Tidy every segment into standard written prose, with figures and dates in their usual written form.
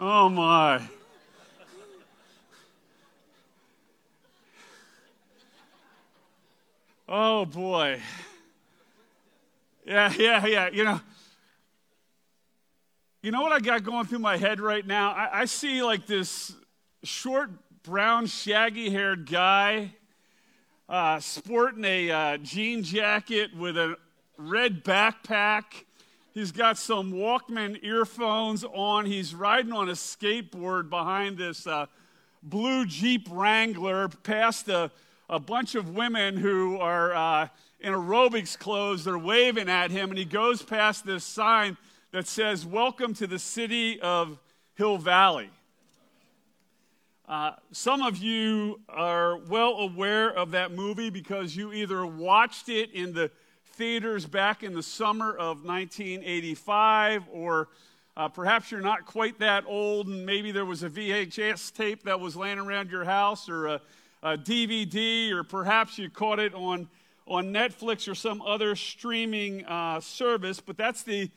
Oh, my. Oh, boy. Yeah. You know what I got going through my head right now? I see like this short, brown, shaggy-haired guy sporting a jean jacket with a red backpack. He's got some Walkman earphones on. He's riding on a skateboard behind this blue Jeep Wrangler past a bunch of women who are in aerobics clothes. They're waving at him, and he goes past this sign that says, "Welcome to the city of Hill Valley." Some of you are well aware of that movie because you either watched it in the theaters back in the summer of 1985, or perhaps you're not quite that old, and maybe there was a VHS tape that was laying around your house, or a DVD, or perhaps you caught it on Netflix or some other streaming service. But that's the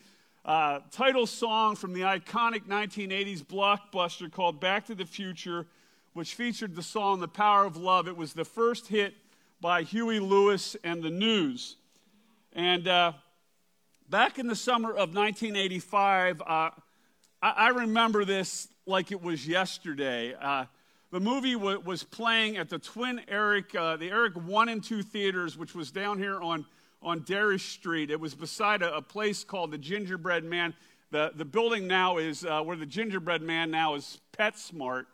title song from the iconic 1980s blockbuster called Back to the Future, which featured the song The Power of Love. It was the first hit by Huey Lewis and the News. And back in the summer of 1985, I remember this like it was yesterday. The movie was playing at the Twin Eric, the Eric 1 and 2 theaters, which was down here on Derry Street. It was beside a place called the Gingerbread Man. The building now is where the Gingerbread Man now is PetSmart.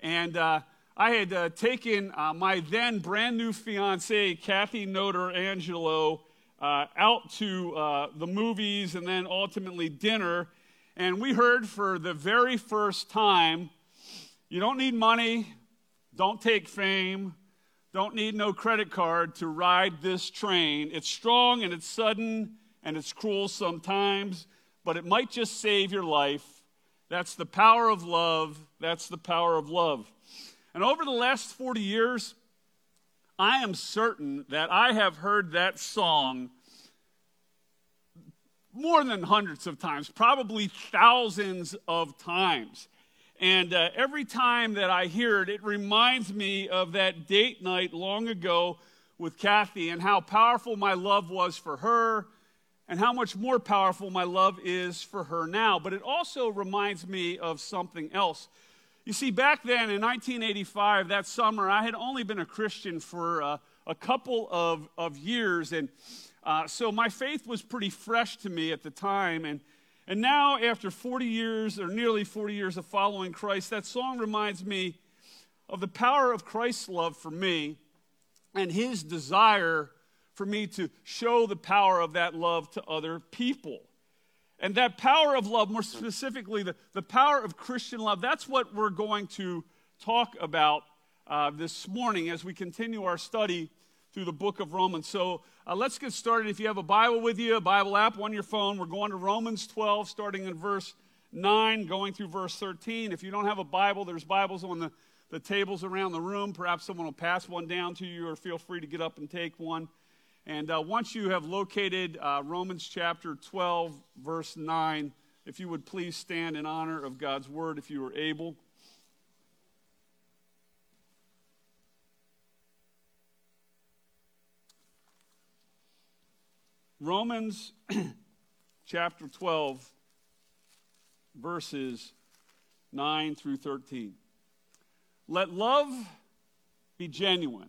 And I had taken my then brand new fiancee, Kathy Notarangelo, out to the movies and then ultimately dinner. And we heard for the very first time, you don't need money, don't take fame, don't need no credit card to ride this train. It's strong and it's sudden and it's cruel sometimes, but it might just save your life. That's the power of love. That's the power of love. And over the last 40 years, I am certain that I have heard that song more than hundreds of times, probably thousands of times. And every time that I hear it, it reminds me of that date night long ago with Kathy and how powerful my love was for her and how much more powerful my love is for her now. But it also reminds me of something else. You see, back then in 1985, that summer, I had only been a Christian for a couple of years. And so my faith was pretty fresh to me at the time. And now, after 40 years, or nearly 40 years of following Christ, that song reminds me of the power of Christ's love for me and his desire for me to show the power of that love to other people. And that power of love, more specifically, the power of Christian love, that's what we're going to talk about this morning as we continue our study through the book of Romans. So let's get started. If you have a Bible with you, a Bible app on your phone, we're going to Romans 12, starting in verse 9, going through verse 13. If you don't have a Bible, there's Bibles on the tables around the room. Perhaps someone will pass one down to you, or feel free to get up and take one. And once you have located Romans chapter 12, verse 9, if you would please stand in honor of God's word if you are able. Romans chapter 12, verses 9 through 13. Let love be genuine.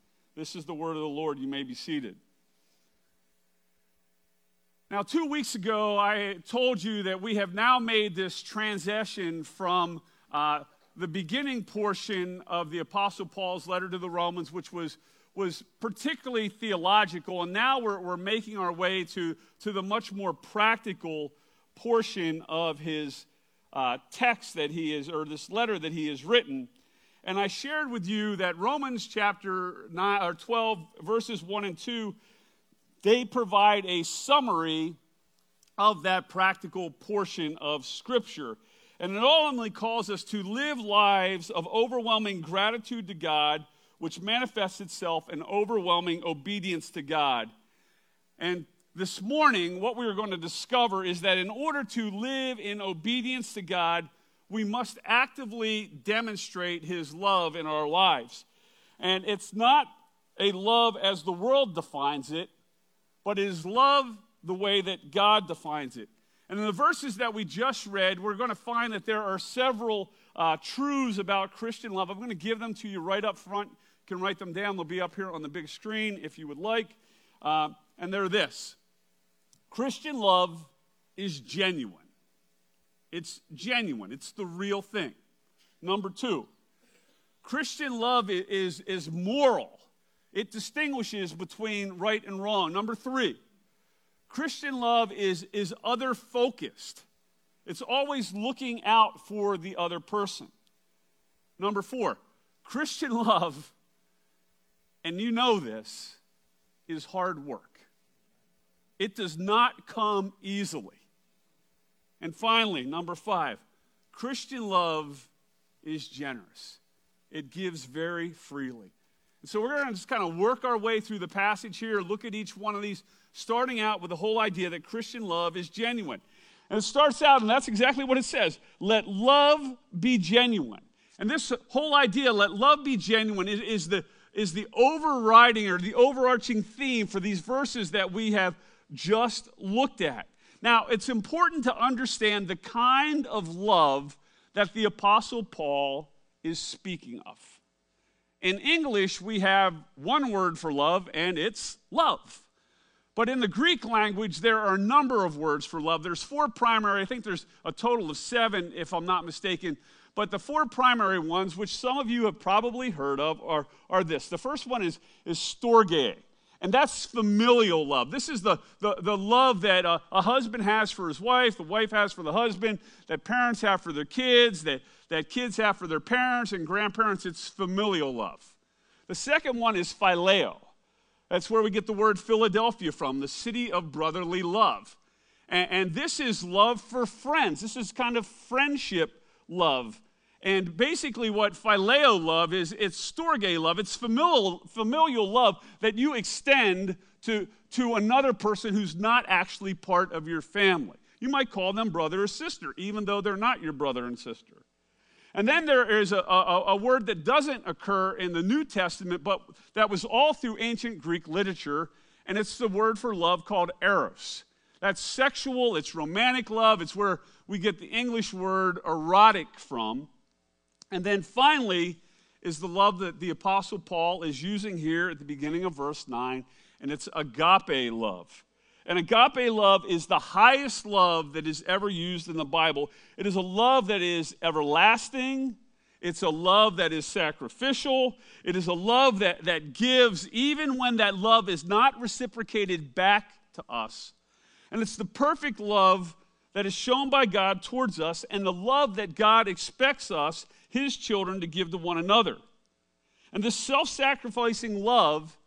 This is the word of the Lord. You may be seated. Now, 2 weeks ago, I told you that we have now made this transition from the beginning portion of the Apostle Paul's letter to the Romans, which was particularly theological, and now we're making our way to the much more practical portion of his text that he is, or this letter that he has written. And I shared with you that Romans chapter 9 or 12, verses 1 and 2, they provide a summary of that practical portion of Scripture. And it ultimately calls us to live lives of overwhelming gratitude to God, which manifests itself in overwhelming obedience to God. And this morning, what we are going to discover is that in order to live in obedience to God, we must actively demonstrate His love in our lives. And it's not a love as the world defines it, but it is love the way that God defines it. And in the verses that we just read, we're going to find that there are several truths about Christian love. I'm going to give them to you right up front. You can write them down. They'll be up here on the big screen if you would like. And they're this. Christian love is genuine. It's genuine. It's the real thing. Number two, Christian love is moral. It distinguishes between right and wrong. Number three, Christian love is other-focused. It's always looking out for the other person. Number four, Christian love, and you know this, is hard work. It does not come easily. And finally, number five, Christian love is generous. It gives very freely. And so we're going to just kind of work our way through the passage here, look at each one of these, starting out with the whole idea that Christian love is genuine. And it starts out, and that's exactly what it says, let love be genuine. And this whole idea, let love be genuine, is the overriding or the overarching theme for these verses that we have just looked at. Now, it's important to understand the kind of love that the Apostle Paul is speaking of. In English, we have one word for love, and it's love. But in the Greek language, there are a number of words for love. There's four primary. I think there's a total of seven, if I'm not mistaken. But the four primary ones, which some of you have probably heard of, are this. The first one is storge. And that's familial love. This is the love that a husband has for his wife, the wife has for the husband, that parents have for their kids, that kids have for their parents and grandparents. It's familial love. The second one is phileo. That's where we get the word Philadelphia from, the city of brotherly love. And this is love for friends. This is kind of friendship love. And basically what phileo love is, it's storge love. It's familial love that you extend to another person who's not actually part of your family. You might call them brother or sister, even though they're not your brother and sister. And then there is a word that doesn't occur in the New Testament, but that was all through ancient Greek literature, and it's the word for love called eros. That's sexual, it's romantic love, it's where we get the English word erotic from. And then finally is the love that the Apostle Paul is using here at the beginning of verse 9, and it's agape love. And agape love is the highest love that is ever used in the Bible. It is a love that is everlasting. It's a love that is sacrificial. It is a love that gives even when that love is not reciprocated back to us. And it's the perfect love that is shown by God towards us and the love that God expects us, His children, to give to one another. And this self-sacrificing love,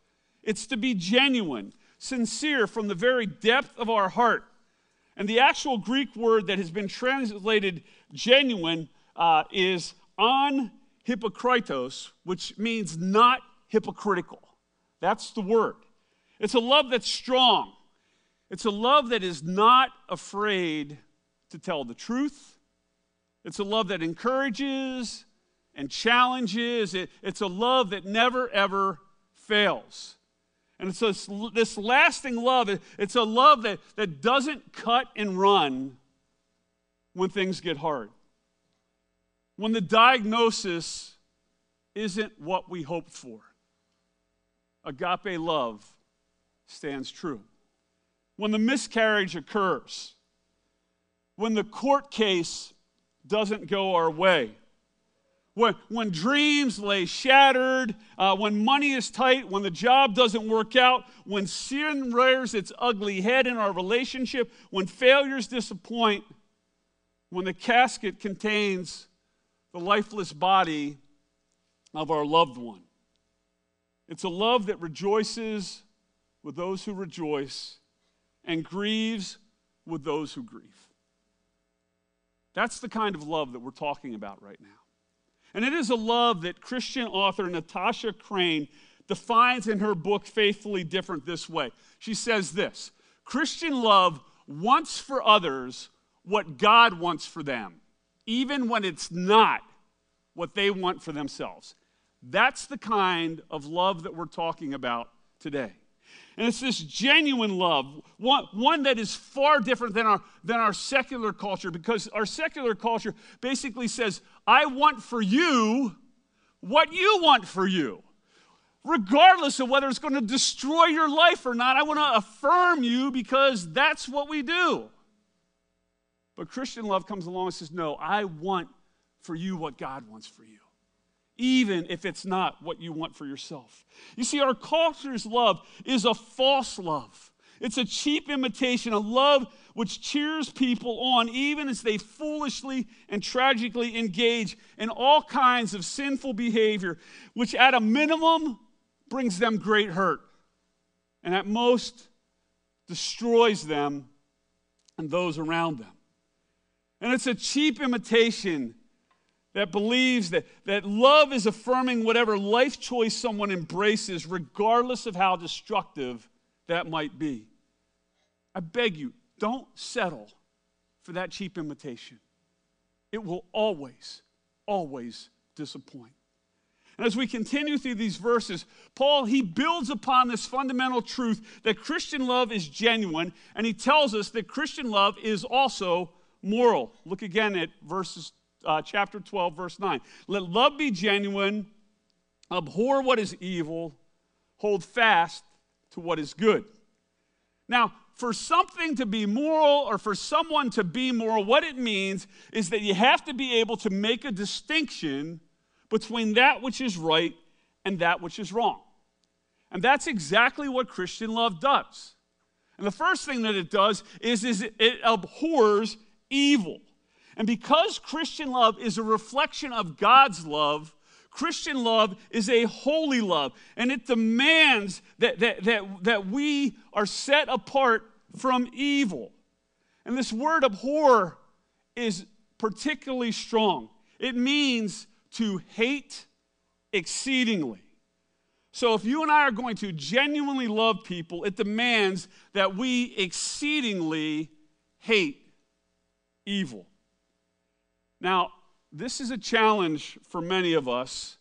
it's to be genuine, sincere from the very depth of our heart. And the actual Greek word that has been translated genuine is anhypokritos, which means not hypocritical. That's the word. It's a love that's strong. It's a love that is not afraid to tell the truth. It's a love that encourages and challenges. It's a love that never, ever fails. And it's this lasting love. It's a love that doesn't cut and run when things get hard, when the diagnosis isn't what we hoped for. Agape love stands true. When the miscarriage occurs, when the court case doesn't go our way, when dreams lay shattered, when money is tight, when the job doesn't work out, when sin rears its ugly head in our relationship, when failures disappoint, when the casket contains the lifeless body of our loved one. It's a love that rejoices with those who rejoice and grieves with those who grieve. That's the kind of love that we're talking about right now. And it is a love that Christian author Natasha Crane defines in her book, Faithfully Different, this way. She says this: Christian love wants for others what God wants for them, even when it's not what they want for themselves. That's the kind of love that we're talking about today. And it's this genuine love, one that is far different than our secular culture, because our secular culture basically says, I want for you what you want for you. Regardless of whether it's going to destroy your life or not, I want to affirm you because that's what we do. But Christian love comes along and says, no, I want for you what God wants for you, even if it's not what you want for yourself. You see, our culture's love is a false love. It's a cheap imitation, a love which cheers people on even as they foolishly and tragically engage in all kinds of sinful behavior, which at a minimum brings them great hurt and at most destroys them and those around them. And it's a cheap imitation that believes that love is affirming whatever life choice someone embraces, regardless of how destructive that might be. I beg you, don't settle for that cheap imitation. It will always, always disappoint. And as we continue through these verses, Paul, he builds upon this fundamental truth that Christian love is genuine, and he tells us that Christian love is also moral. Look again at chapter 12, verse 9. Let love be genuine, abhor what is evil, hold fast to what is good. Now, for something to be moral or for someone to be moral, what it means is that you have to be able to make a distinction between that which is right and that which is wrong. And that's exactly what Christian love does. And the first thing that it does is it abhors evil. And because Christian love is a reflection of God's love, Christian love is a holy love, and it demands that we are set apart from evil. And this word abhor is particularly strong. It means to hate exceedingly. So if you and I are going to genuinely love people, it demands that we exceedingly hate evil. Now, this is a challenge for many of us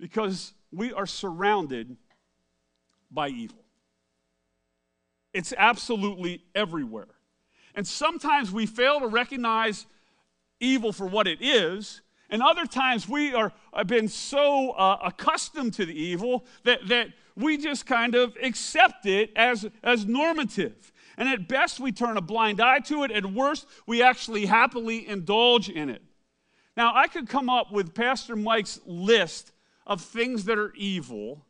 because we are surrounded by evil. It's absolutely everywhere. And sometimes we fail to recognize evil for what it is, and other times we have been so accustomed to the evil that we just kind of accept it as normative. And at best, we turn a blind eye to it. At worst, we actually happily indulge in it. Now, I could come up with Pastor Mike's list of things that are evil,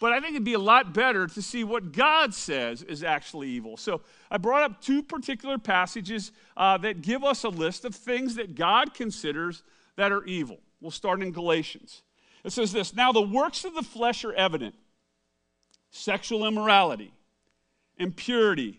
but I think it'd be a lot better to see what God says is actually evil. So I brought up two particular passages that give us a list of things that God considers that are evil. We'll start in Galatians. It says this: Now the works of the flesh are evident: sexual immorality, impurity,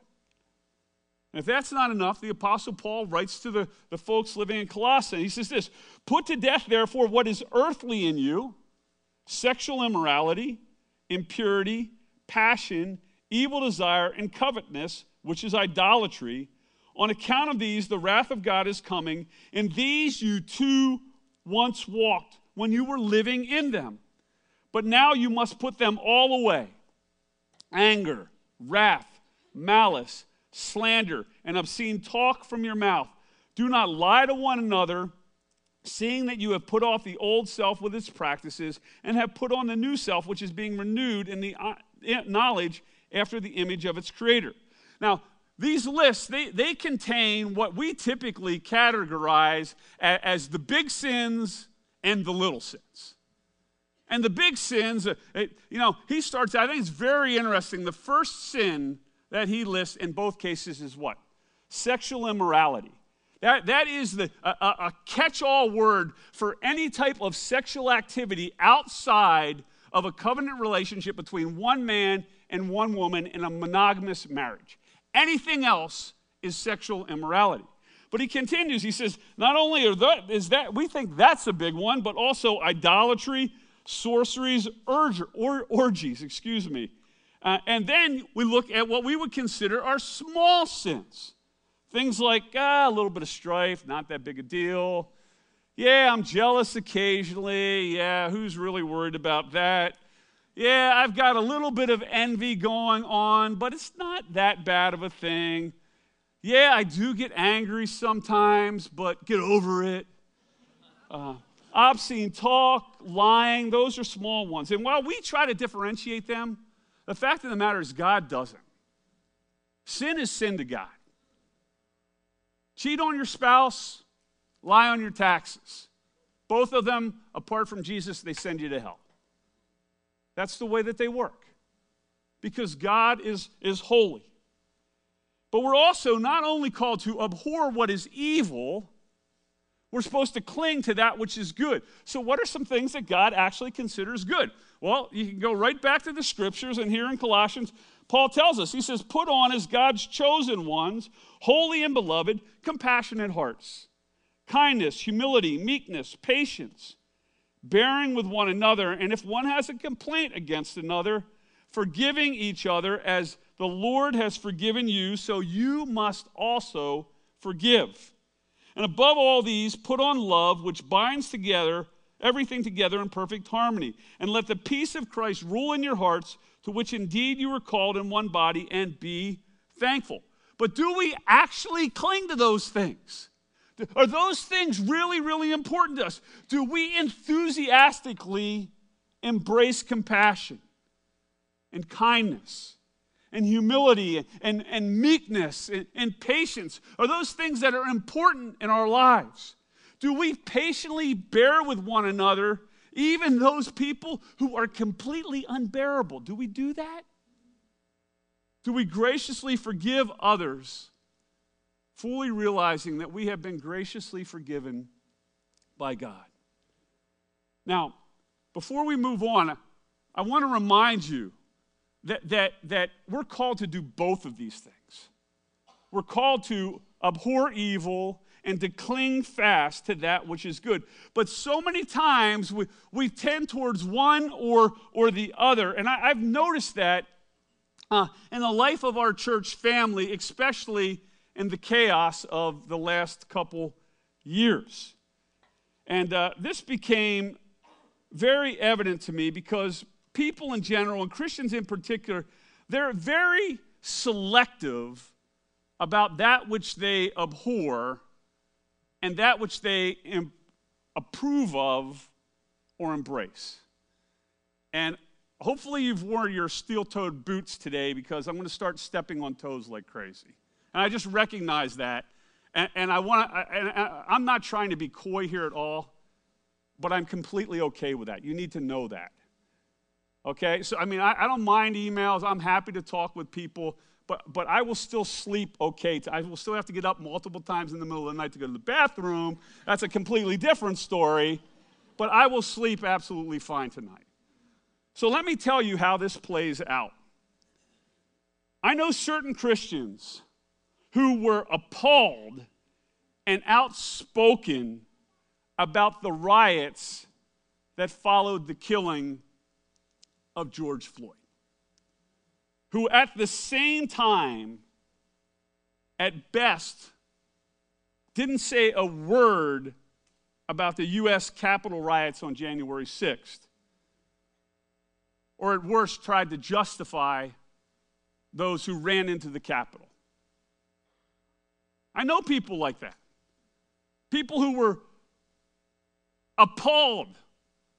And if that's not enough, the Apostle Paul writes to the folks living in Colossae. He says this: Put to death, therefore, what is earthly in you: sexual immorality, impurity, passion, evil desire, and covetousness, which is idolatry. On account of these, the wrath of God is coming. In these you too once walked when you were living in them. But now you must put them all away: anger, wrath, malice, slander, and obscene talk from your mouth. Do not lie to one another, seeing that you have put off the old self with its practices and have put on the new self, which is being renewed in the knowledge after the image of its creator. Now, these lists, they contain what we typically categorize as the big sins and the little sins. And the big sins, he starts out, I think it's very interesting, the first sin that he lists in both cases is what? Sexual immorality. That is a catch-all word for any type of sexual activity outside of a covenant relationship between one man and one woman in a monogamous marriage. Anything else is sexual immorality. But he continues, he says, not only we think that's a big one, but also idolatry, sorceries, orgies, and then we look at what we would consider our small sins. Things like, a little bit of strife, not that big a deal. Yeah, I'm jealous occasionally. Yeah, who's really worried about that? Yeah, I've got a little bit of envy going on, but it's not that bad of a thing. Yeah, I do get angry sometimes, but get over it. Obscene talk, lying, those are small ones. And while we try to differentiate them, the fact of the matter is God doesn't. Sin is sin to God. Cheat on your spouse, lie on your taxes. Both of them, apart from Jesus, they send you to hell. That's the way that they work, because God is holy. But we're also not only called to abhor what is evil, we're supposed to cling to that which is good. So what are some things that God actually considers good? Well, you can go right back to the scriptures, and here in Colossians, Paul tells us, he says, put on as God's chosen ones, holy and beloved, compassionate hearts, kindness, humility, meekness, patience, bearing with one another, and if one has a complaint against another, forgiving each other as the Lord has forgiven you, so you must also forgive. And above all these, put on love, which binds together everything together in perfect harmony. And let the peace of Christ rule in your hearts, to which indeed you were called in one body, and be thankful. But do we actually cling to those things? Are those things really, really important to us? Do we enthusiastically embrace compassion and kindness and humility and meekness and patience? Are those things that are important in our lives? Do we patiently bear with one another, even those people who are completely unbearable? Do we do that? Do we graciously forgive others, fully realizing that we have been graciously forgiven by God? Now, before we move on, I want to remind you that we're called to do both of these things. We're called to abhor evil and to cling fast to that which is good. But so many times we tend towards one or the other. And I've noticed that in the life of our church family, especially in the chaos of the last couple years. And this became very evident to me because people in general, and Christians in particular, they're very selective about that which they abhor and that which they approve of or embrace. And hopefully you've worn your steel-toed boots today, because I'm going to start stepping on toes like crazy. And I just recognize that. I'm not trying to be coy here at all, but I'm completely okay with that. You need to know that. Okay? So, I don't mind emails. I'm happy to talk with people. But I will still sleep okay. I will still have to get up multiple times in the middle of the night to go to the bathroom. That's a completely different story. But I will sleep absolutely fine tonight. So let me tell you how this plays out. I know certain Christians who were appalled and outspoken about the riots that followed the killing of George Floyd, who at the same time, at best, didn't say a word about the U.S. Capitol riots on January 6th, or at worst, tried to justify those who ran into the Capitol. I know people like that. People who were appalled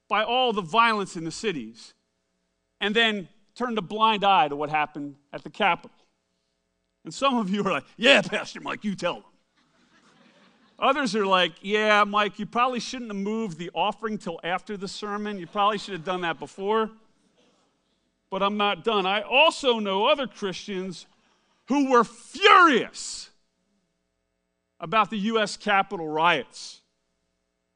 by all the violence in the cities, and then turned a blind eye to what happened at the Capitol. And some of you are like, yeah, Pastor Mike, you tell them. Others are like, yeah, Mike, you probably shouldn't have moved the offering till after the sermon. You probably should have done that before. But I'm not done. I also know other Christians who were furious about the U.S. Capitol riots.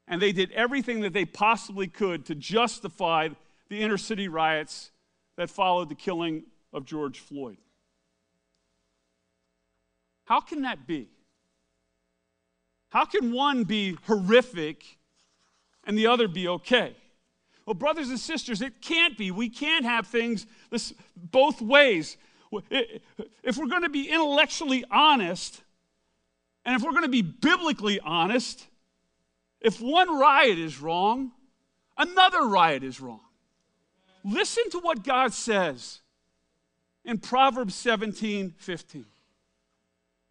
And they did everything that they possibly could to justify the inner city riots that followed the killing of George Floyd. How can that be? How can one be horrific and the other be okay? Well, brothers and sisters, it can't be. We can't have things both ways. If we're going to be intellectually honest, and if we're going to be biblically honest, if one riot is wrong, another riot is wrong. Listen to what God says in Proverbs 17:15.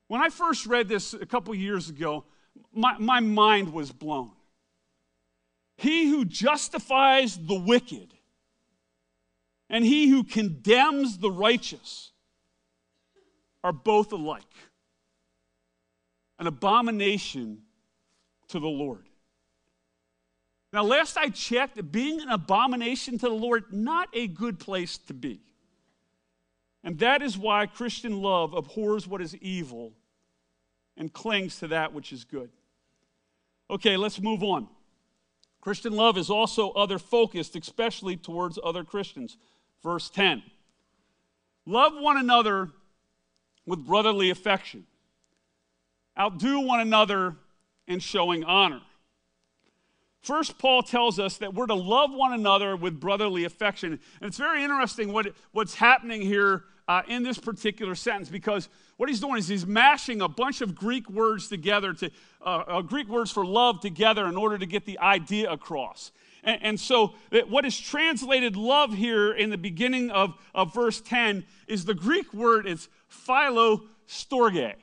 When I first read this a couple years ago, my mind was blown. He who justifies the wicked and he who condemns the righteous are both alike, an abomination to the Lord. Now, last I checked, being an abomination to the Lord, not a good place to be. And that is why Christian love abhors what is evil and clings to that which is good. Okay, let's move on. Christian love is also other-focused, especially towards other Christians. Verse 10. Love one another with brotherly affection. Outdo one another in showing honor. First, Paul tells us that we're to love one another with brotherly affection. And it's very interesting what's happening here in this particular sentence, because what he's doing is he's mashing a bunch of Greek words together, Greek words for love together in order to get the idea across. And so what is translated love here in the beginning of verse 10 is the Greek word, it's philostorge.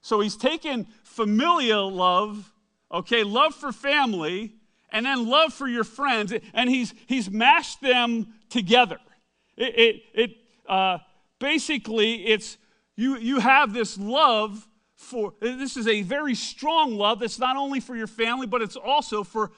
So he's taken familial love, okay, love for family, and then love for your friends, and he's mashed them together. Basically, it's you have this love for, this is a very strong love that's not only for your family, but it's also for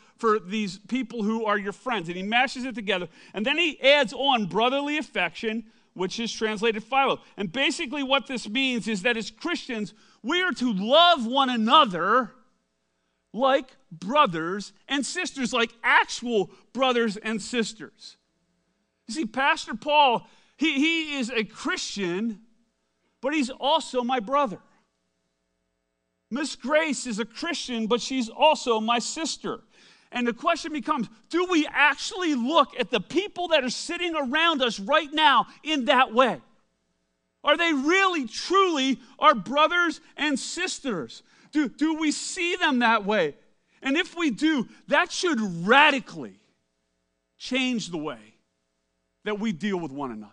these people who are your friends, and he mashes it together. And then he adds on brotherly affection, which is translated philo. And basically what this means is that as Christians, we are to love one another like brothers and sisters, like actual brothers and sisters. You see, Pastor Paul, he is a Christian, but he's also my brother. Miss Grace is a Christian, but she's also my sister. And the question becomes, do we actually look at the people that are sitting around us right now in that way? Are they really, truly our brothers and sisters? Do we see them that way? And if we do, that should radically change the way that we deal with one another.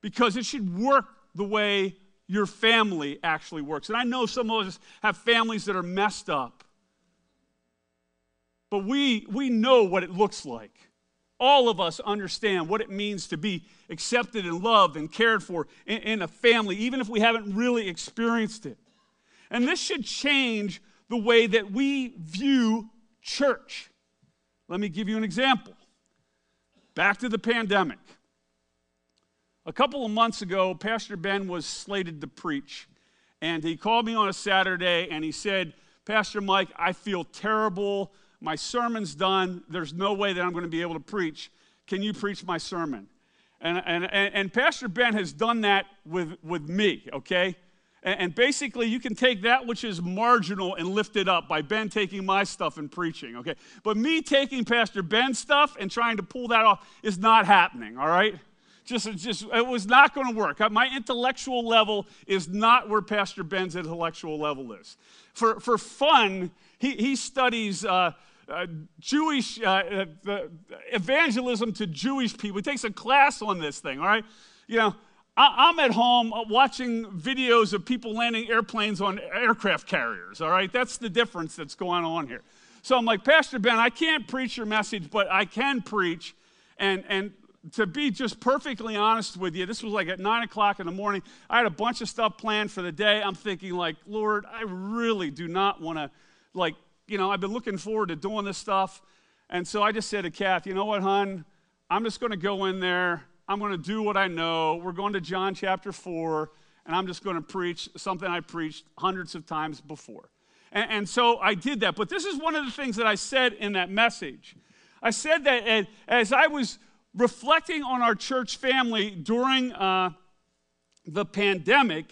Because it should work the way your family actually works. And I know some of us have families that are messed up. But we know what it looks like. All of us understand what it means to be accepted and loved and cared for in a family, even if we haven't really experienced it. And this should change the way that we view church. Let me give you an example. Back to the pandemic. A couple of months ago, Pastor Ben was slated to preach, and he called me on a Saturday, and he said, Pastor Mike, I feel terrible. My sermon's done. There's no way that I'm going to be able to preach. Can you preach my sermon? And Pastor Ben has done that with me, okay? And basically, you can take that which is marginal and lift it up by Ben taking my stuff and preaching, okay? But me taking Pastor Ben's stuff and trying to pull that off is not happening, all right? Just it was not going to work. My intellectual level is not where Pastor Ben's intellectual level is. For fun, he studies Jewish evangelism to Jewish people. He takes a class on this thing, all right? You know, I'm at home watching videos of people landing airplanes on aircraft carriers, all right? That's the difference that's going on here. So I'm like, Pastor Ben, I can't preach your message, but I can preach. And to be just perfectly honest with you, this was like at 9 o'clock in the morning. I had a bunch of stuff planned for the day. I'm thinking like, Lord, I really do not want to, like, you know, I've been looking forward to doing this stuff. And so I just said to Kath, you know what, hon? I'm just going to go in there. I'm going to do what I know. We're going to John chapter 4, and I'm just going to preach something I preached hundreds of times before. And so I did that. But this is one of the things that I said in that message. I said that as I was reflecting on our church family during the pandemic,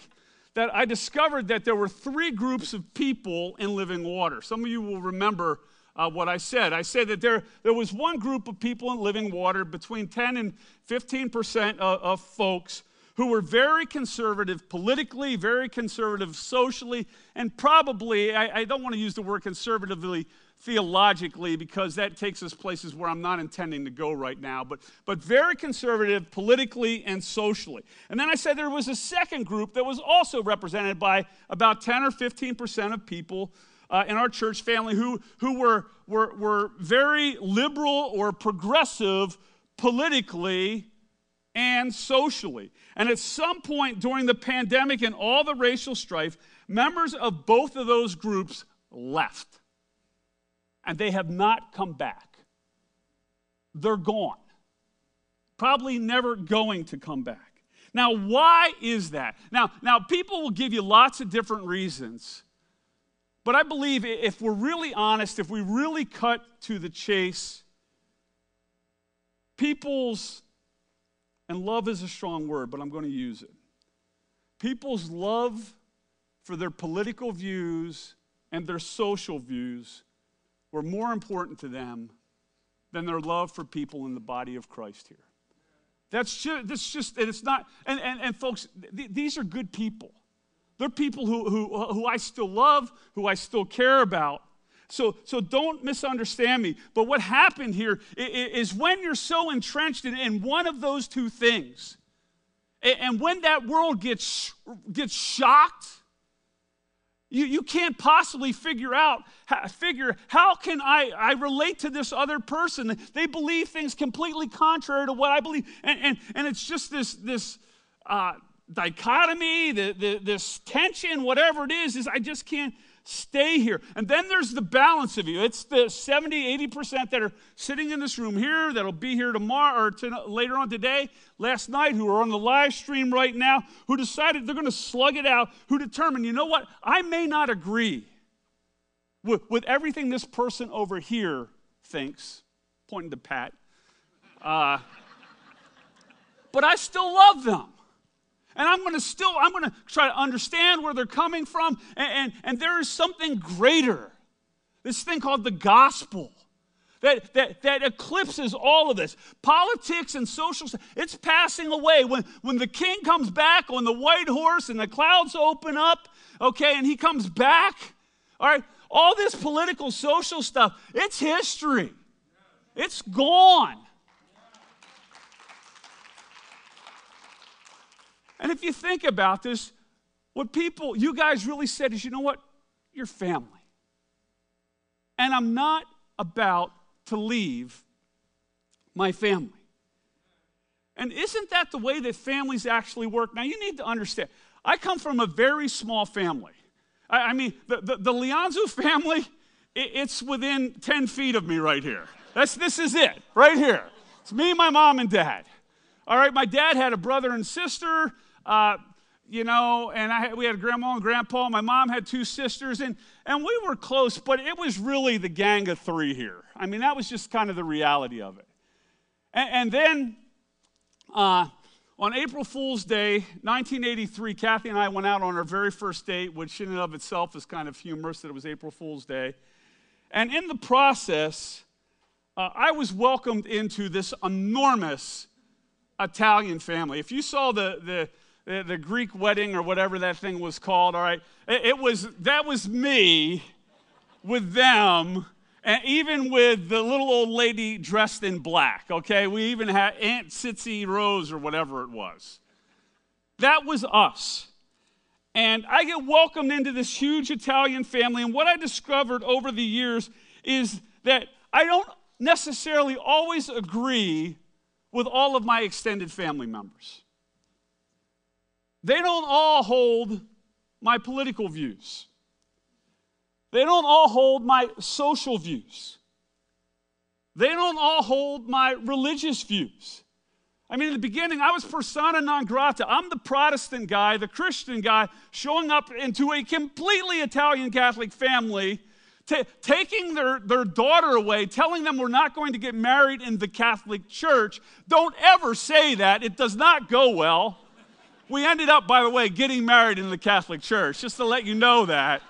that I discovered that there were three groups of people in Living Water. Some of you will remember what I said. I said that there was one group of people in Living Water, between 10 and 15% of folks who were very conservative politically, very conservative socially, and probably, I don't want to use the word conservatively theologically because that takes us places where I'm not intending to go right now, but very conservative politically and socially. And then I said there was a second group that was also represented by about 10 or 15% of people in our church family who were very liberal or progressive politically and socially. And at some point during the pandemic and all the racial strife, members of both of those groups left. And they have not come back. They're gone. Probably never going to come back. Now, why is that? Now people will give you lots of different reasons. But I believe if we're really honest, if we really cut to the chase, people's, and love is a strong word, but I'm going to use it. People's love for their political views and their social views were more important to them than their love for people in the body of Christ here. That's just and it's not, and folks, these are good people. They're people who I still love, who I still care about. So don't misunderstand me. But what happened here is when you're so entrenched in one of those two things, and when that world gets shocked, you can't possibly figure how can I relate to this other person? They believe things completely contrary to what I believe. And it's just this dichotomy, this tension, whatever it is I just can't stay here. And then there's the balance of you. It's the 70, 80% that are sitting in this room here, that'll be here tomorrow or later on today, last night, who are on the live stream right now, who decided they're going to slug it out, who determined, you know what, I may not agree with everything this person over here thinks, pointing to Pat, but I still love them. And I'm going to try to understand where they're coming from. And there is something greater, this thing called the gospel, that eclipses all of this. Politics and social, it's passing away. When the king comes back on the white horse and the clouds open up, okay, and he comes back, all right, all this political, social stuff, it's history. It's gone. And if you think about this, what you guys really said is, you know what? You're family. And I'm not about to leave my family. And isn't that the way that families actually work? Now, you need to understand, I come from a very small family. I mean, the Leonzu family, it's within 10 feet of me right here. This is it, right here. It's me, my mom, and dad. All right, my dad had a brother and sister. And we had a grandma and grandpa. My mom had two sisters, and we were close, but it was really the gang of three here. I mean, that was just kind of the reality of it. And then on April Fool's Day, 1983, Kathy and I went out on our very first date, which in and of itself is kind of humorous that it was April Fool's Day. And in the process, I was welcomed into this enormous Italian family. If you saw the Greek wedding or whatever that thing was called, all right, that was me with them, and even with the little old lady dressed in black, okay? We even had Aunt Tzitzi Rose or whatever it was. That was us. And I get welcomed into this huge Italian family, and what I discovered over the years is that I don't necessarily always agree with all of my extended family members. They don't all hold my political views. They don't all hold my social views. They don't all hold my religious views. I mean, in the beginning, I was persona non grata. I'm the Protestant guy, the Christian guy, showing up into a completely Italian Catholic family, taking their daughter away, telling them we're not going to get married in the Catholic Church. Don't ever say that. It does not go well. We ended up, by the way, getting married in the Catholic Church, just to let you know that.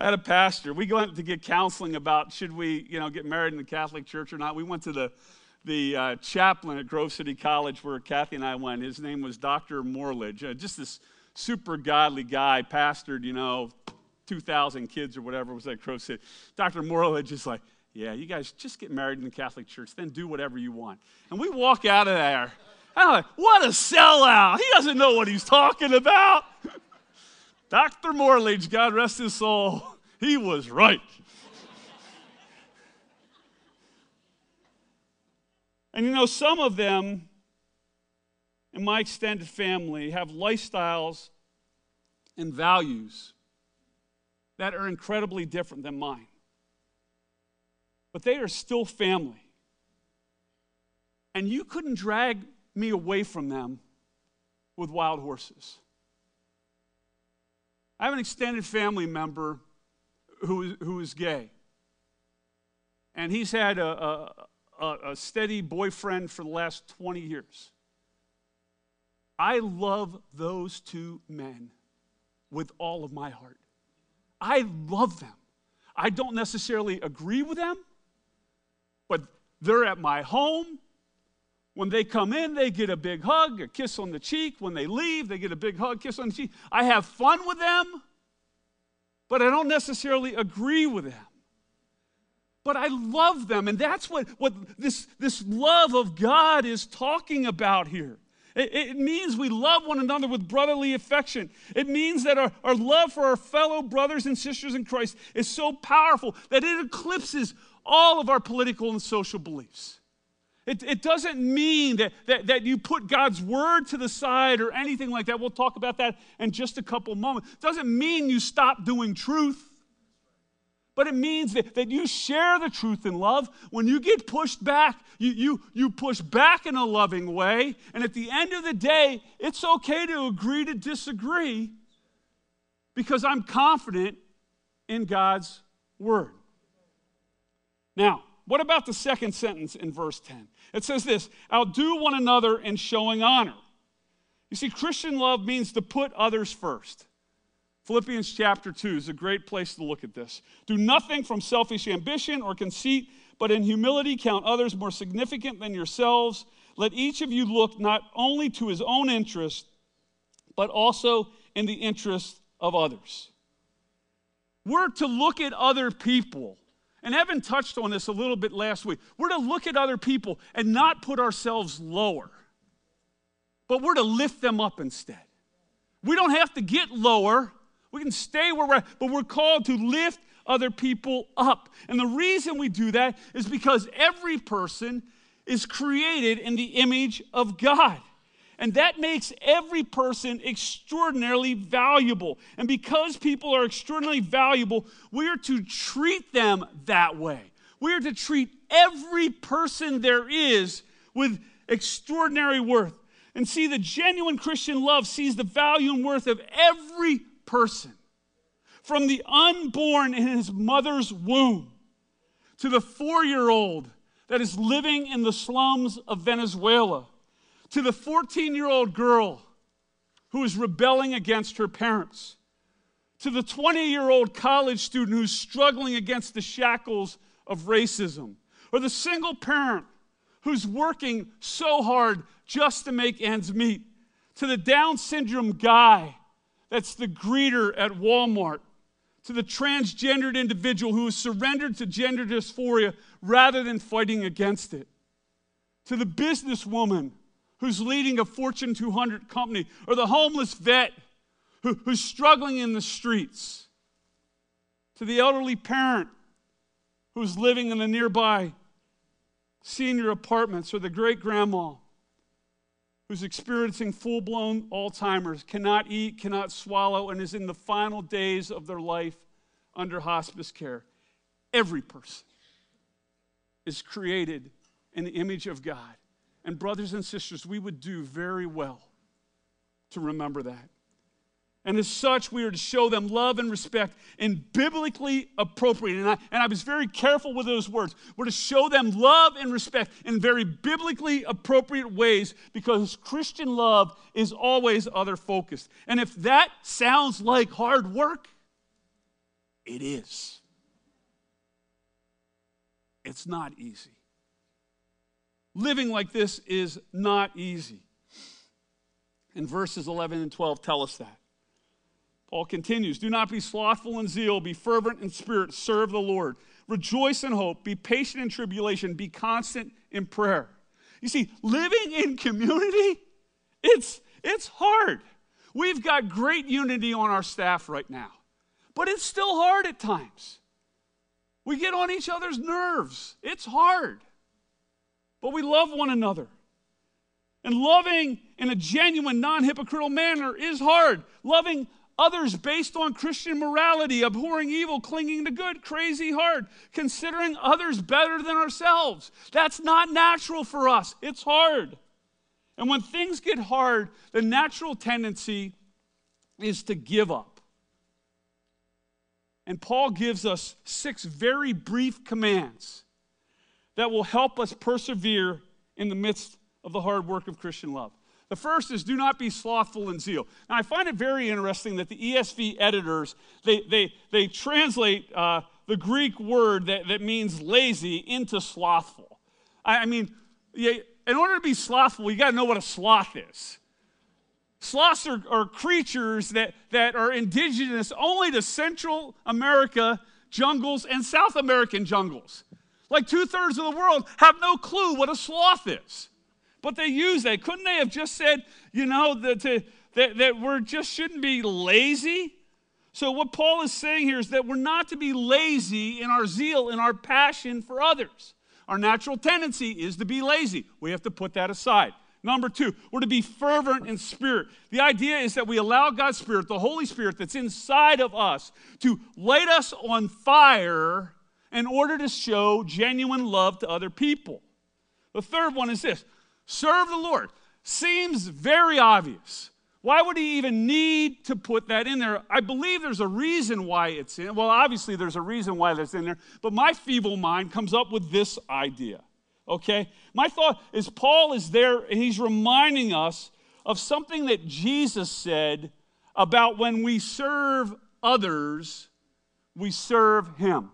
I had a pastor. We went to get counseling about should we, get married in the Catholic Church or not. We went to the chaplain at Grove City College where Kathy and I went. His name was Dr. Morlidge, just this super godly guy, pastored, 2,000 kids or whatever was at Grove City. Dr. Morlidge is like, yeah, you guys just get married in the Catholic Church, then do whatever you want. And we walk out of there. I'm like, what a sellout. He doesn't know what he's talking about. Dr. Morlidge, God rest his soul, he was right. And some of them in my extended family have lifestyles and values that are incredibly different than mine. But they are still family. And you couldn't drag me away from them with wild horses. I have an extended family member who is gay. And he's had a steady boyfriend for the last 20 years. I love those two men with all of my heart. I love them. I don't necessarily agree with them, but they're at my home. When they come in, they get a big hug, a kiss on the cheek. When they leave, they get a big hug, kiss on the cheek. I have fun with them, but I don't necessarily agree with them. But I love them, and that's what this love of God is talking about here. It means we love one another with brotherly affection. It means that our love for our fellow brothers and sisters in Christ is so powerful that it eclipses all of our political and social beliefs. It doesn't mean that you put God's word to the side or anything like that. We'll talk about that in just a couple moments. It doesn't mean you stop doing truth. But it means that you share the truth in love. When you get pushed back, you push back in a loving way. And at the end of the day, it's okay to agree to disagree because I'm confident in God's word. Now, what about the second sentence in verse 10? It says this, outdo one another in showing honor. You see, Christian love means to put others first. Philippians chapter 2 is a great place to look at this. Do nothing from selfish ambition or conceit, but in humility count others more significant than yourselves. Let each of you look not only to his own interest, but also in the interest of others. We're to look at other people. And Evan touched on this a little bit last week. We're to look at other people and not put ourselves lower, but we're to lift them up instead. We don't have to get lower. We can stay where we're at, but we're called to lift other people up. And the reason we do that is because every person is created in the image of God. And that makes every person extraordinarily valuable. And because people are extraordinarily valuable, we are to treat them that way. We are to treat every person there is with extraordinary worth. And see, the genuine Christian love sees the value and worth of every person, from the unborn in his mother's womb to the 4-year-old that is living in the slums of Venezuela, to the 14-year-old girl who is rebelling against her parents, to the 20-year-old college student who's struggling against the shackles of racism, or the single parent who's working so hard just to make ends meet, to the Down syndrome guy that's the greeter at Walmart, to the transgendered individual who has surrendered to gender dysphoria rather than fighting against it, to the businesswoman who's leading a Fortune 200 company, or the homeless vet who's struggling in the streets, to the elderly parent who's living in a nearby senior apartments, or the great-grandma who's experiencing full-blown Alzheimer's, cannot eat, cannot swallow, and is in the final days of their life under hospice care. Every person is created in the image of God. And brothers and sisters, we would do very well to remember that. And as such, we are to show them love and respect in biblically appropriate. And I was very careful with those words. We're to show them love and respect in very biblically appropriate ways, because Christian love is always other-focused. And if that sounds like hard work, it is. It's not easy. Living like this is not easy. And verses 11 and 12 tell us that. Paul continues, do not be slothful in zeal, be fervent in spirit, serve the Lord. Rejoice in hope, be patient in tribulation, be constant in prayer. You see, living in community, it's hard. We've got great unity on our staff right now, but it's still hard at times. We get on each other's nerves. It's hard, but we love one another. And loving in a genuine, non-hypocritical manner is hard. Loving others based on Christian morality, abhorring evil, clinging to good, crazy hard, considering others better than ourselves. That's not natural for us. It's hard. And when things get hard, the natural tendency is to give up. And Paul gives us 6 very brief commands that will help us persevere in the midst of the hard work of Christian love. The first is do not be slothful in zeal. Now, I find it very interesting that the ESV editors, they translate the Greek word that means lazy into slothful. I mean, in order to be slothful, you got to know what a sloth is. Sloths are creatures that are indigenous only to Central America jungles and South American jungles. Like 2/3 of the world have no clue what a sloth is. But they use that. Couldn't they have just said, that we just shouldn't be lazy? So what Paul is saying here is that we're not to be lazy in our zeal, in our passion for others. Our natural tendency is to be lazy. We have to put that aside. Number 2, we're to be fervent in spirit. The idea is that we allow God's Spirit, the Holy Spirit that's inside of us, to light us on fire in order to show genuine love to other people. The third one is this. Serve the Lord. Seems very obvious. Why would he even need to put that in there? I believe there's a reason why it's in. Well, obviously there's a reason why that's in there, but my feeble mind comes up with this idea, okay? My thought is Paul is there, and he's reminding us of something that Jesus said about when we serve others, we serve him.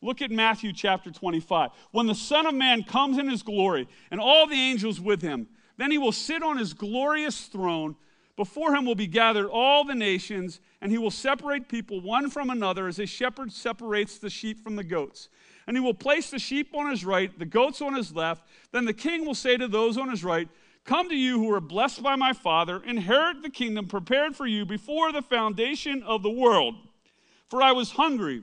Look at Matthew chapter 25. When the Son of Man comes in his glory and all the angels with him, then he will sit on his glorious throne. Before him will be gathered all the nations, and he will separate people one from another as a shepherd separates the sheep from the goats. And he will place the sheep on his right, the goats on his left. Then the king will say to those on his right, "Come to you who are blessed by my Father, inherit the kingdom prepared for you before the foundation of the world. For I was hungry,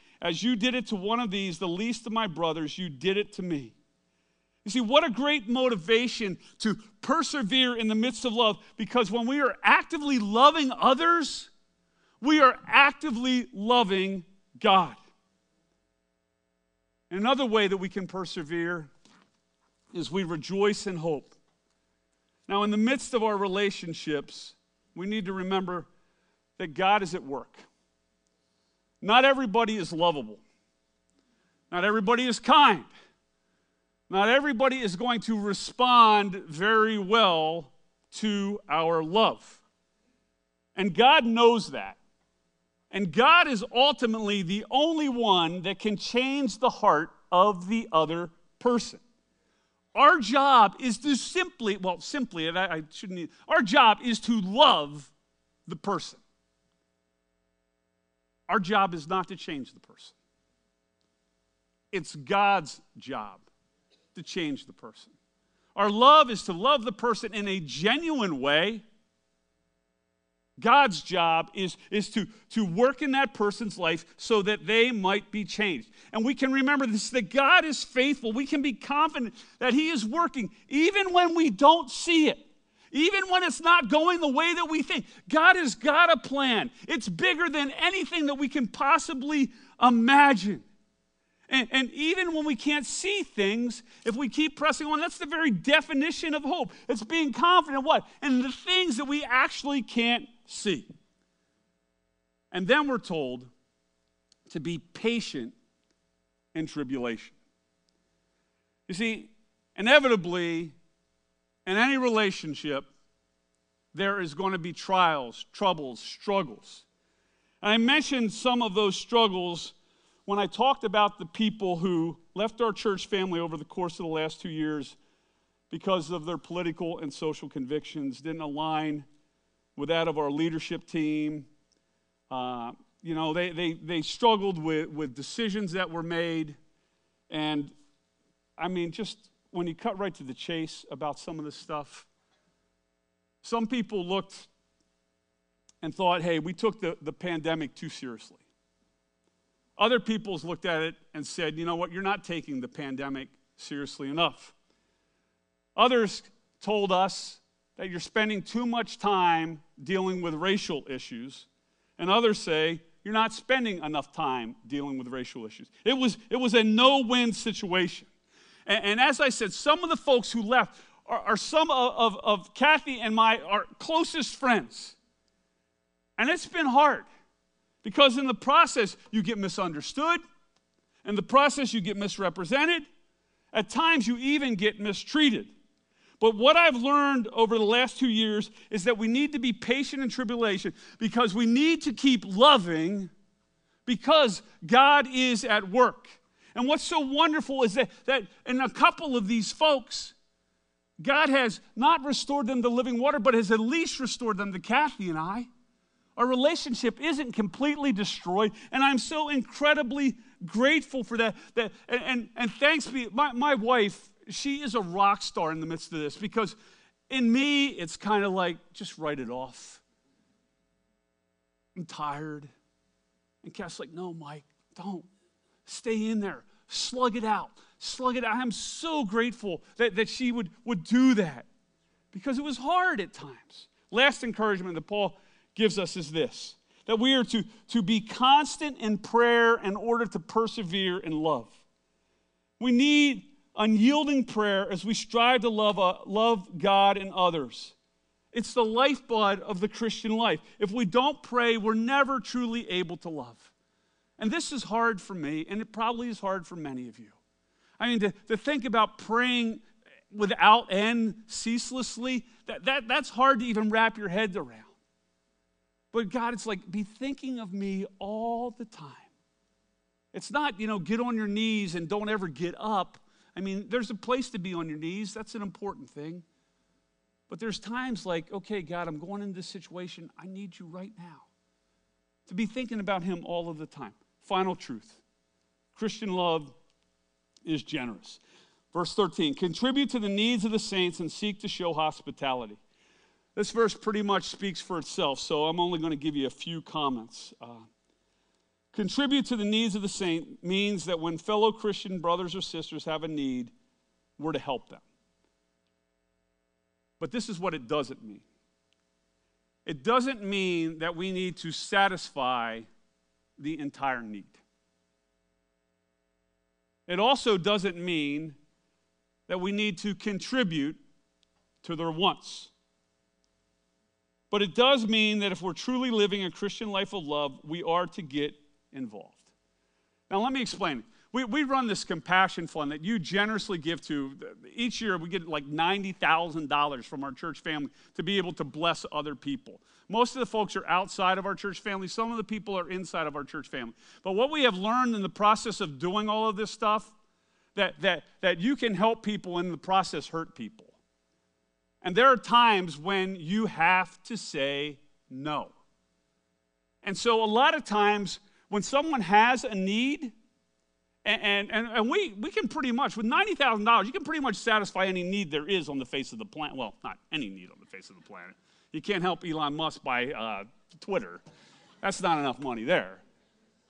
as you did it to one of these, the least of my brothers, you did it to me." You see, what a great motivation to persevere in the midst of love, because when we are actively loving others, we are actively loving God. And another way that we can persevere is we rejoice in hope. Now, in the midst of our relationships, we need to remember that God is at work. Not everybody is lovable. Not everybody is kind. Not everybody is going to respond very well to our love. And God knows that. And God is ultimately the only one that can change the heart of the other person. Our job is to simply, our job is to love the person. Our job is not to change the person. It's God's job to change the person. Our love is to love the person in a genuine way. God's job is to work in that person's life so that they might be changed. And we can remember this, that God is faithful. We can be confident that he is working even when we don't see it, even when it's not going the way that we think. God has got a plan. It's bigger than anything that we can possibly imagine. And even when we can't see things, if we keep pressing on, that's the very definition of hope. It's being confident in the things that we actually can't see. And then we're told to be patient in tribulation. You see, inevitably, in any relationship, there is going to be trials, troubles, struggles. And I mentioned some of those struggles when I talked about the people who left our church family over the course of the last 2 years because of their political and social convictions, didn't align with that of our leadership team. They struggled with decisions that were made. And I mean, just when you cut right to the chase about some of this stuff, some people looked and thought, hey, we took the pandemic too seriously. Other peoples looked at it and said, you know what, you're not taking the pandemic seriously enough. Others told us that you're spending too much time dealing with racial issues. And others say, you're not spending enough time dealing with racial issues. It was a no-win situation. And as I said, some of the folks who left are some of Kathy and our closest friends. And it's been hard. Because in the process, you get misunderstood. In the process, you get misrepresented. At times, you even get mistreated. But what I've learned over the last 2 years is that we need to be patient in tribulation because we need to keep loving because God is at work. And what's so wonderful is that in a couple of these folks, God has not restored them to living water, but has at least restored them to Kathy and I. Our relationship isn't completely destroyed, and I'm so incredibly grateful for that. And thanks be, my wife, she is a rock star in the midst of this, because in me, it's kind of like, just write it off. I'm tired. And Cass like, no, Mike, don't. Stay in there. Slug it out. Slug it out. I'm so grateful that she would do that, because it was hard at times. Last encouragement that Paul gives us is this, that we are to be constant in prayer in order to persevere in love. We need unyielding prayer as we strive to love God and others. It's the lifeblood of the Christian life. If we don't pray, we're never truly able to love. And this is hard for me, and it probably is hard for many of you. I mean, to think about praying without end, ceaselessly, that's hard to even wrap your head around. But God, it's like, be thinking of me all the time. It's not, get on your knees and don't ever get up. I mean, there's a place to be on your knees. That's an important thing. But there's times like, okay, God, I'm going into this situation. I need you right now. To be thinking about him all of the time. Final truth. Christian love is generous. Verse 13, contribute to the needs of the saints and seek to show hospitality. This verse pretty much speaks for itself, so I'm only going to give you a few comments. Contribute to the needs of the saint means that when fellow Christian brothers or sisters have a need, we're to help them. But this is what it doesn't mean. It doesn't mean that we need to satisfy the entire need. It also doesn't mean that we need to contribute to their wants. But it does mean that if we're truly living a Christian life of love, we are to get involved. Now, let me explain. We run this compassion fund that you generously give to. Each year we get like $90,000 from our church family to be able to bless other people. Most of the folks are outside of our church family. Some of the people are inside of our church family. But what we have learned in the process of doing all of this stuff, that you can help people and in the process hurt people. And there are times when you have to say no. And so a lot of times when someone has a need, and we can pretty much, with $90,000, you can pretty much satisfy any need there is on the face of the planet. Well, not any need on the face of the planet. You can't help Elon Musk by Twitter. That's not enough money there.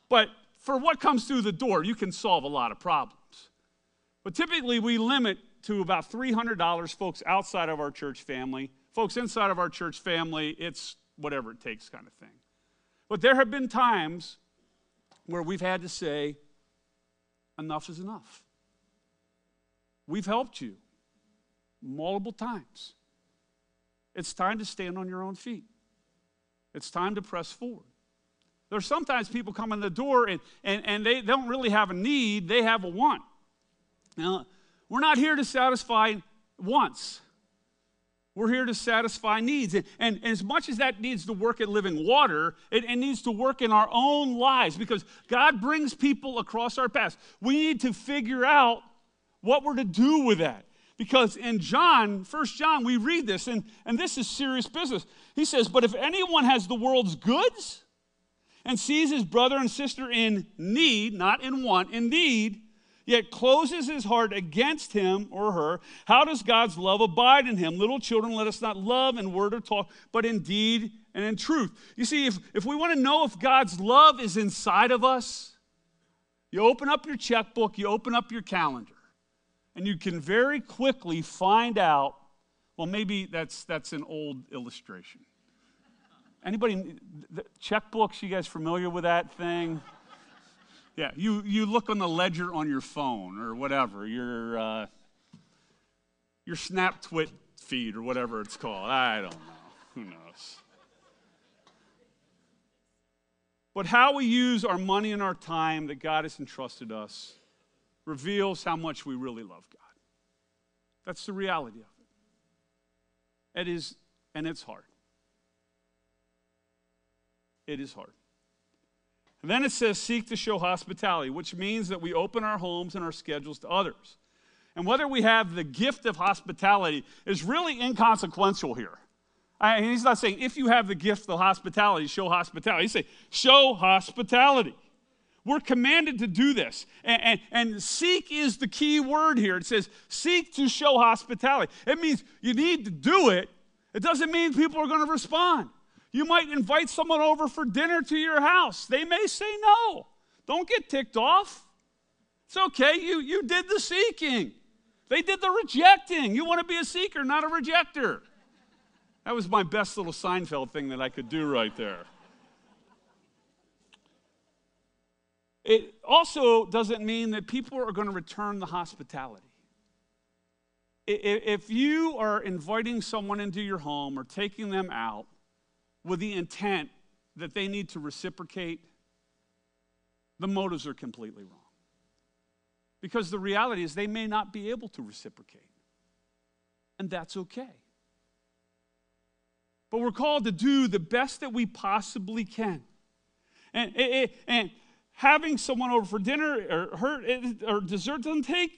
But for what comes through the door, you can solve a lot of problems. But typically we limit to about $300 folks outside of our church family. Folks inside of our church family, it's whatever it takes kind of thing. But there have been times where we've had to say, enough is enough. We've helped you multiple times. It's time to stand on your own feet. It's time to press forward. There's sometimes people come in the door and they don't really have a need, they have a want. Now, we're not here to satisfy wants. We're here to satisfy needs. And as much as that needs to work at Living Water, it needs to work in our own lives because God brings people across our paths. We need to figure out what we're to do with that. Because in John, First John, we read this, and this is serious business. He says, but if anyone has the world's goods and sees his brother and sister in need, not in want, in need, yet closes his heart against him or her, how does God's love abide in him? Little children, let us not love in word or talk, but in deed and in truth. You see, if we want to know if God's love is inside of us, you open up your checkbook, you open up your calendar, and you can very quickly find out, well, maybe that's an old illustration. Anybody, checkbooks, you guys familiar with that thing? Yeah, you look on the ledger on your phone or whatever, your SnapTwit feed or whatever it's called. I don't know. Who knows? But how we use our money and our time that God has entrusted us reveals how much we really love God. That's the reality of it. It is, and it's hard. It is hard. And then it says, seek to show hospitality, which means that we open our homes and our schedules to others. And whether we have the gift of hospitality is really inconsequential here. He's not saying, if you have the gift of hospitality, show hospitality. He's saying, show hospitality. We're commanded to do this. And seek is the key word here. It says, seek to show hospitality. It means you need to do it. It doesn't mean people are going to respond. You might invite someone over for dinner to your house. They may say no. Don't get ticked off. It's okay. You did the seeking. They did the rejecting. You want to be a seeker, not a rejector. That was my best little Seinfeld thing that I could do right there. It also doesn't mean that people are going to return the hospitality. If you are inviting someone into your home or taking them out, with the intent that they need to reciprocate, the motives are completely wrong. Because the reality is they may not be able to reciprocate. And that's okay. But we're called to do the best that we possibly can. And having someone over for dinner or dessert doesn't take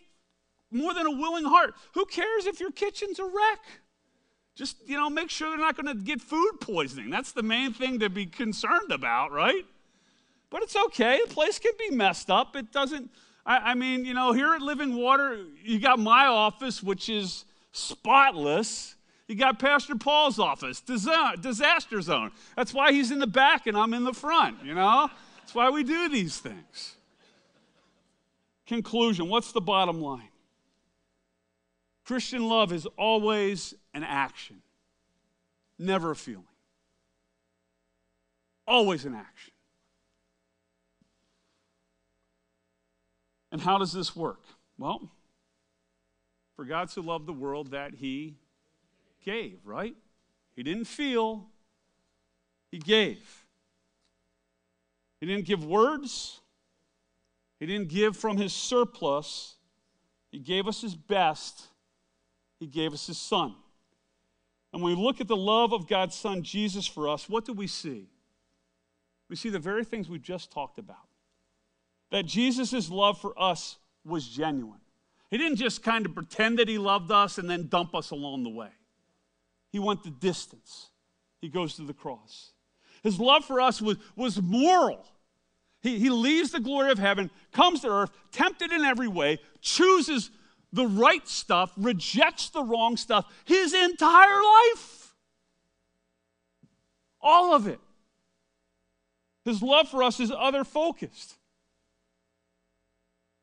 more than a willing heart. Who cares if your kitchen's a wreck? Just, make sure they're not going to get food poisoning. That's the main thing to be concerned about, right? But it's okay. The place can be messed up. It doesn't, here at Living Water, you got my office, which is spotless. You got Pastor Paul's office, disaster zone. That's why he's in the back and I'm in the front, That's why we do these things. Conclusion, what's the bottom line? Christian love is always an action, never a feeling. Always an action. And how does this work? Well, for God so loved the world that he gave, right? He didn't feel, he gave. He didn't give words, he He didn't give from his surplus. He gave us his best. He gave us his son. And when we look at the love of God's son, Jesus, for us, what do we see? We see the very things we just talked about. That Jesus' love for us was genuine. He didn't just kind of pretend that he loved us and then dump us along the way. He went the distance. He goes to the cross. His love for us was moral. He leaves the glory of heaven, comes to earth, tempted in every way, chooses the right stuff, rejects the wrong stuff, his entire life. All of it. His love for us is other-focused.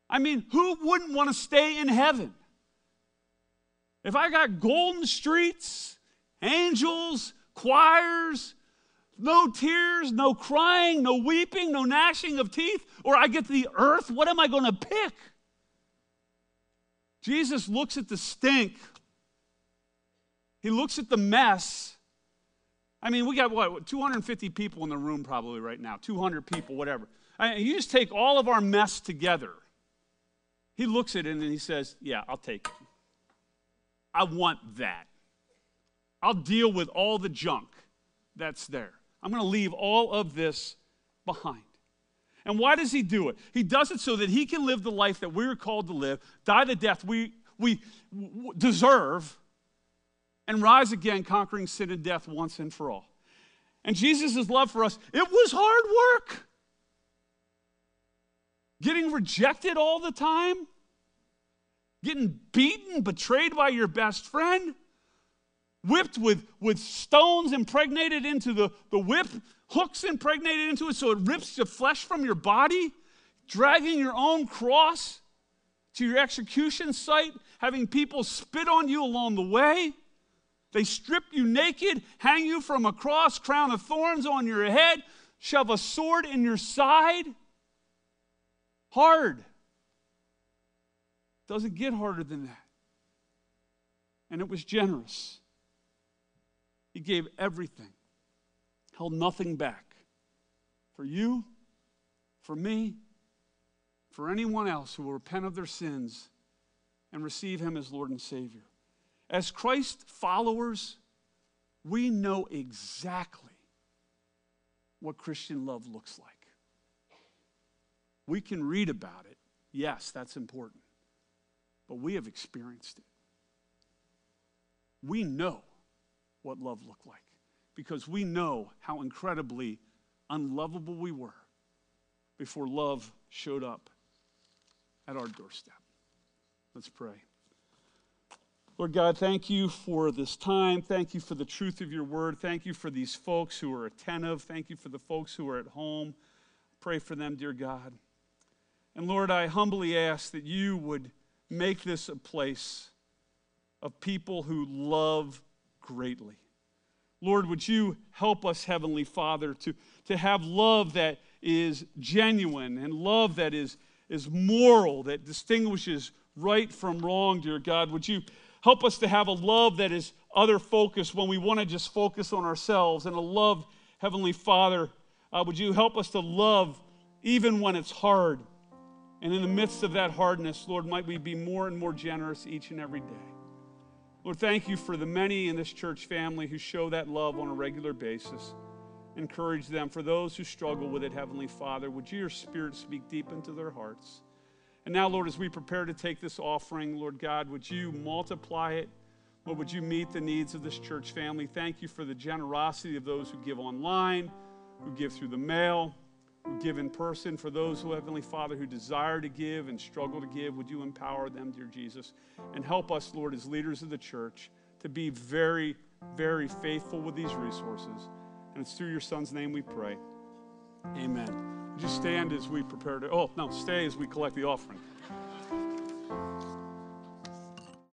I mean, who wouldn't want to stay in heaven? If I got golden streets, angels, choirs, no tears, no crying, no weeping, no gnashing of teeth, or I get to the earth, what am I going to pick? Jesus looks at the stink. He looks at the mess. I mean, we got, 250 people in the room probably right now, 200 people, whatever. I mean, you just take all of our mess together. He looks at it and he says, yeah, I'll take it. I want that. I'll deal with all the junk that's there. I'm going to leave all of this behind. And why does he do it? He does it so that he can live the life that we're called to live, die the death we deserve, and rise again, conquering sin and death once and for all. And Jesus' love for us, it was hard work. Getting rejected all the time, getting beaten, betrayed by your best friend, whipped with stones impregnated into the whip, hooks impregnated into it so it rips the flesh from your body, dragging your own cross to your execution site, having people spit on you along the way. They strip you naked, hang you from a cross, crown of thorns on your head, shove a sword in your side. Hard. Doesn't get harder than that. And it was generous. He gave everything, held nothing back for you, for me, for anyone else who will repent of their sins and receive him as Lord and Savior. As Christ followers, we know exactly what Christian love looks like. We can read about it. Yes, that's important. But we have experienced it. We know what love looked like, because we know how incredibly unlovable we were before love showed up at our doorstep. Let's pray. Lord God, thank you for this time. Thank you for the truth of your word. Thank you for these folks who are attentive. Thank you for the folks who are at home. Pray for them, dear God. And Lord, I humbly ask that you would make this a place of people who love greatly. Lord, would you help us, Heavenly Father, to have love that is genuine and love that is moral, that distinguishes right from wrong, dear God. Would you help us to have a love that is other-focused when we want to just focus on ourselves, and a love, Heavenly Father, would you help us to love even when it's hard? And in the midst of that hardness, Lord, might we be more and more generous each and every day. Lord, thank you for the many in this church family who show that love on a regular basis. Encourage them. For those who struggle with it, Heavenly Father, would your Spirit speak deep into their hearts? And now, Lord, as we prepare to take this offering, Lord God, would you multiply it? Lord, would you meet the needs of this church family? Thank you for the generosity of those who give online, who give through the mail, who give in person. For those who, Heavenly Father, who desire to give and struggle to give, would you empower them, dear Jesus, and help us, Lord, as leaders of the church, to be very, very faithful with these resources. And it's through your Son's name we pray. Amen. Would you stand as we prepare to, stay as we collect the offering.